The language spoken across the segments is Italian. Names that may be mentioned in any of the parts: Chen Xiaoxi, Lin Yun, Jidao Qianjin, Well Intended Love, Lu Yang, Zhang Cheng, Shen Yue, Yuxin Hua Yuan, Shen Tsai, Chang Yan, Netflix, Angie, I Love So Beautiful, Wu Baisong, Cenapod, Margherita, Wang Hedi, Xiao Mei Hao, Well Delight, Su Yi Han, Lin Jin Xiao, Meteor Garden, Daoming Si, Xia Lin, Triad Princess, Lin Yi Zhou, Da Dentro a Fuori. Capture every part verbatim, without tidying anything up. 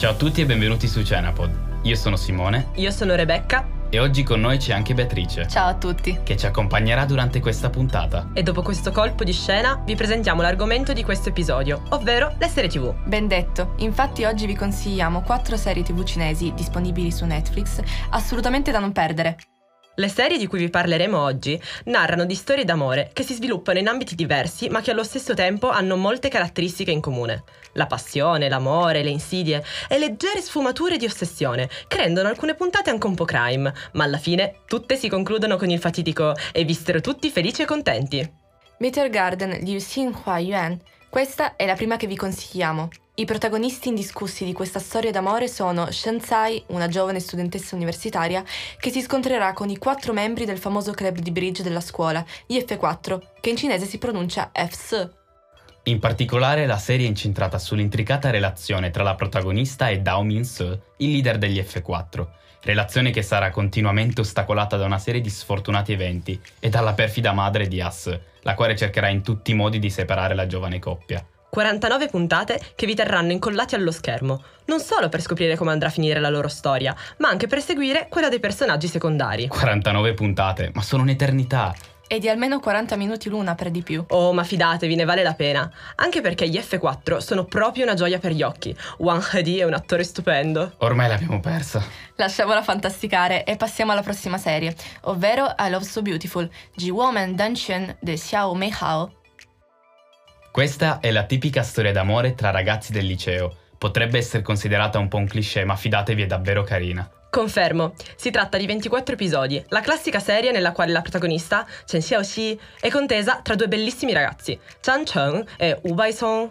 Ciao a tutti e benvenuti su Cenapod. Io sono Simone. Io sono Rebecca. E oggi con noi c'è anche Beatrice. Ciao a tutti. Che ci accompagnerà durante questa puntata. E dopo questo colpo di scena vi presentiamo l'argomento di questo episodio, ovvero le serie tv. Ben detto. Infatti oggi vi consigliamo quattro serie tv cinesi disponibili su Netflix, assolutamente da non perdere. Le serie di cui vi parleremo oggi narrano di storie d'amore che si sviluppano in ambiti diversi ma che allo stesso tempo hanno molte caratteristiche in comune. La passione, l'amore, le insidie e leggere sfumature di ossessione che rendono alcune puntate anche un po' crime, ma alla fine tutte si concludono con il fatidico "e vissero tutti felici e contenti". Meteor Garden di Yuxin Hua Yuan. Questa è la prima che vi consigliamo. I protagonisti indiscussi di questa storia d'amore sono Shen Tsai, una giovane studentessa universitaria, che si scontrerà con i quattro membri del famoso club di bridge della scuola, gli F quattro, che in cinese si pronuncia F S. In particolare la serie è incentrata sull'intricata relazione tra la protagonista e Daoming Si, il leader degli F quattro, relazione che sarà continuamente ostacolata da una serie di sfortunati eventi e dalla perfida madre di As, la quale cercherà in tutti i modi di separare la giovane coppia. quarantanove puntate che vi terranno incollati allo schermo, non solo per scoprire come andrà a finire la loro storia, ma anche per seguire quella dei personaggi secondari. quarantanove puntate, ma sono un'eternità! E di almeno quaranta minuti l'una per di più. Oh, ma fidatevi, ne vale la pena, anche perché gli F quattro sono proprio una gioia per gli occhi. Wang Hedi è un attore stupendo. Ormai l'abbiamo persa. Lasciamola fantasticare e passiamo alla prossima serie, ovvero I Love So Beautiful, G-Woman Dungeon de Xiao Mei Hao. Questa è la tipica storia d'amore tra ragazzi del liceo. Potrebbe essere considerata un po' un cliché, ma fidatevi, è davvero carina. Confermo, si tratta di ventiquattro episodi, la classica serie nella quale la protagonista, Chen Xiaoxi, è contesa tra due bellissimi ragazzi, Zhang Cheng e Wu Baisong.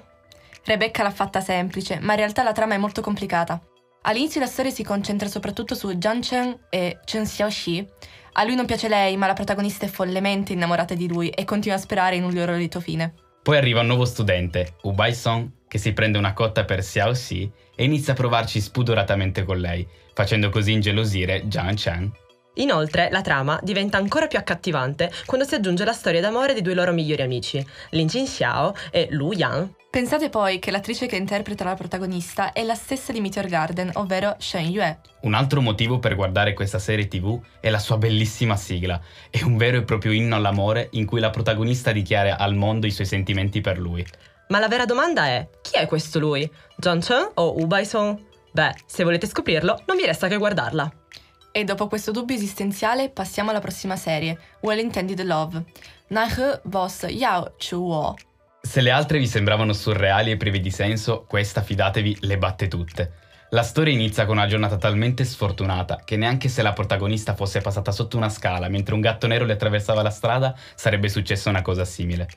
Rebecca l'ha fatta semplice, ma in realtà la trama è molto complicata. All'inizio la storia si concentra soprattutto su Zhang Cheng e Chen Xiaoxi. A lui non piace lei, ma la protagonista è follemente innamorata di lui e continua a sperare in un loro lieto fine. Poi arriva un nuovo studente, Wu Baisong, che si prende una cotta per Xiaoxi e inizia a provarci spudoratamente con lei, facendo così ingelosire Zhang Cheng. Inoltre, la trama diventa ancora più accattivante quando si aggiunge la storia d'amore dei due loro migliori amici, Lin Jin Xiao e Lu Yang. Pensate poi che l'attrice che interpreta la protagonista è la stessa di Meteor Garden, ovvero Shen Yue. Un altro motivo per guardare questa serie tv è la sua bellissima sigla. È un vero e proprio inno all'amore in cui la protagonista dichiara al mondo i suoi sentimenti per lui. Ma la vera domanda è, chi è questo lui? Zhang Cheng o Wu Baisong? Beh, se volete scoprirlo, non vi resta che guardarla. E dopo questo dubbio esistenziale passiamo alla prossima serie, Well Intended Love. Nahe Vos Yao Chu Wo. Se le altre vi sembravano surreali e prive di senso, questa, fidatevi, le batte tutte. La storia inizia con una giornata talmente sfortunata che neanche se la protagonista fosse passata sotto una scala mentre un gatto nero le attraversava la strada sarebbe successa una cosa simile.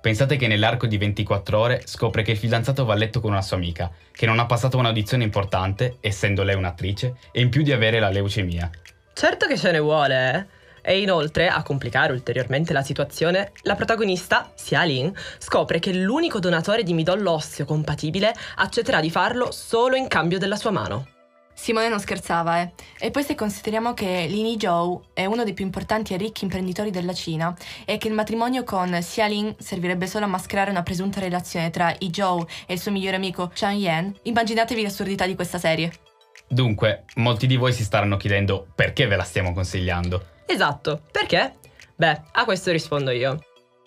Pensate che nell'arco di ventiquattro ore scopre che il fidanzato va a letto con una sua amica, che non ha passato un'audizione importante, essendo lei un'attrice, e in più di avere la leucemia. Certo che ce ne vuole, eh? E inoltre, a complicare ulteriormente la situazione, la protagonista, Xia Lin, scopre che l'unico donatore di midollo osseo compatibile accetterà di farlo solo in cambio della sua mano. Simone non scherzava, eh. E poi se consideriamo che Lin Yi Zhou è uno dei più importanti e ricchi imprenditori della Cina e che il matrimonio con Xia Lin servirebbe solo a mascherare una presunta relazione tra I Zhou e il suo migliore amico Chang Yan, immaginatevi l'assurdità di questa serie. Dunque, molti di voi si staranno chiedendo perché ve la stiamo consigliando. Esatto, perché? Beh, a questo rispondo io.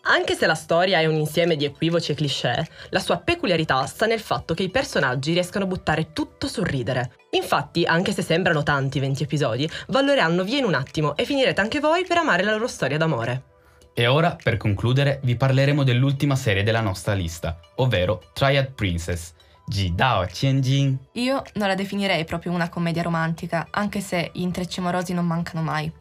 Anche se la storia è un insieme di equivoci e cliché, la sua peculiarità sta nel fatto che i personaggi riescano a buttare tutto sul ridere. Infatti, anche se sembrano tanti venti episodi, valoreranno via in un attimo e finirete anche voi per amare la loro storia d'amore. E ora, per concludere, vi parleremo dell'ultima serie della nostra lista, ovvero Triad Princess. Jidao Qianjin. Io non la definirei proprio una commedia romantica, anche se gli intrecci amorosi non mancano mai.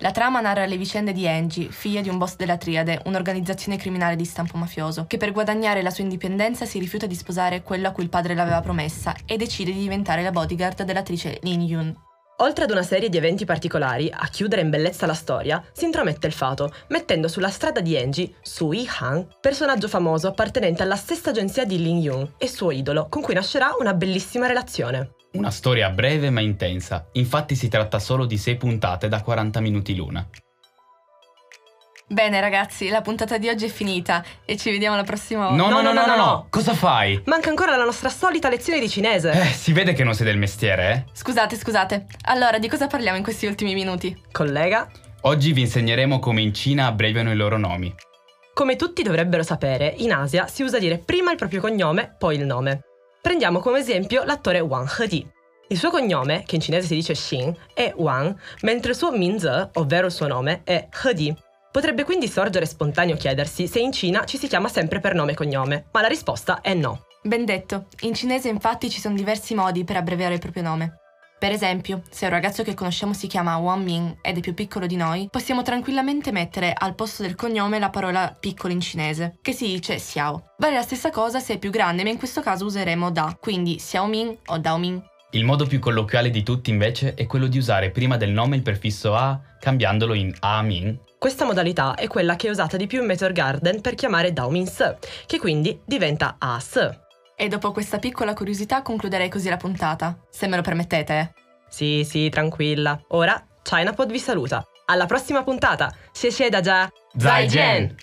La trama narra le vicende di Angie, figlia di un boss della Triade, un'organizzazione criminale di stampo mafioso, che per guadagnare la sua indipendenza si rifiuta di sposare quello a cui il padre l'aveva promessa e decide di diventare la bodyguard dell'attrice Lin Yun. Oltre ad una serie di eventi particolari, a chiudere in bellezza la storia, si intromette il fato, mettendo sulla strada di Angie Su Yi Han, personaggio famoso appartenente alla stessa agenzia di Lin Yun e suo idolo, con cui nascerà una bellissima relazione. Una storia breve ma intensa, infatti si tratta solo di sei puntate da quaranta minuti l'una. Bene ragazzi, la puntata di oggi è finita e ci vediamo la prossima volta. No no no no no, no, no, no, no. Cosa fai? Manca ancora la nostra solita lezione di cinese. Eh, si vede che non sei del mestiere, eh? Scusate, scusate. Allora, di cosa parliamo in questi ultimi minuti? Collega? Oggi vi insegneremo come in Cina abbreviano i loro nomi. Come tutti dovrebbero sapere, in Asia si usa dire prima il proprio cognome, poi il nome. Prendiamo come esempio l'attore Wang Hedi. Il suo cognome, che in cinese si dice Xin, è Wang, mentre il suo Minze, ovvero il suo nome, è Hedi. Potrebbe quindi sorgere spontaneo chiedersi se in Cina ci si chiama sempre per nome e cognome, ma la risposta è no. Ben detto, in cinese infatti ci sono diversi modi per abbreviare il proprio nome. Per esempio, se un ragazzo che conosciamo si chiama Wang Ming ed è più piccolo di noi, possiamo tranquillamente mettere al posto del cognome la parola piccolo in cinese, che si dice Xiao. Vale la stessa cosa se è più grande, ma in questo caso useremo Da, quindi Xiao Ming o Dao Ming. Il modo più colloquiale di tutti invece è quello di usare prima del nome il prefisso A, cambiandolo in A Ming. Questa modalità è quella che è usata di più in Meteor Garden per chiamare Daoming Si, che quindi diventa A Si. E dopo questa piccola curiosità concluderei così la puntata, se me lo permettete. Sì, sì, tranquilla. Ora Cenapod vi saluta. Alla prossima puntata! Xie xie da jiā! Zai jian!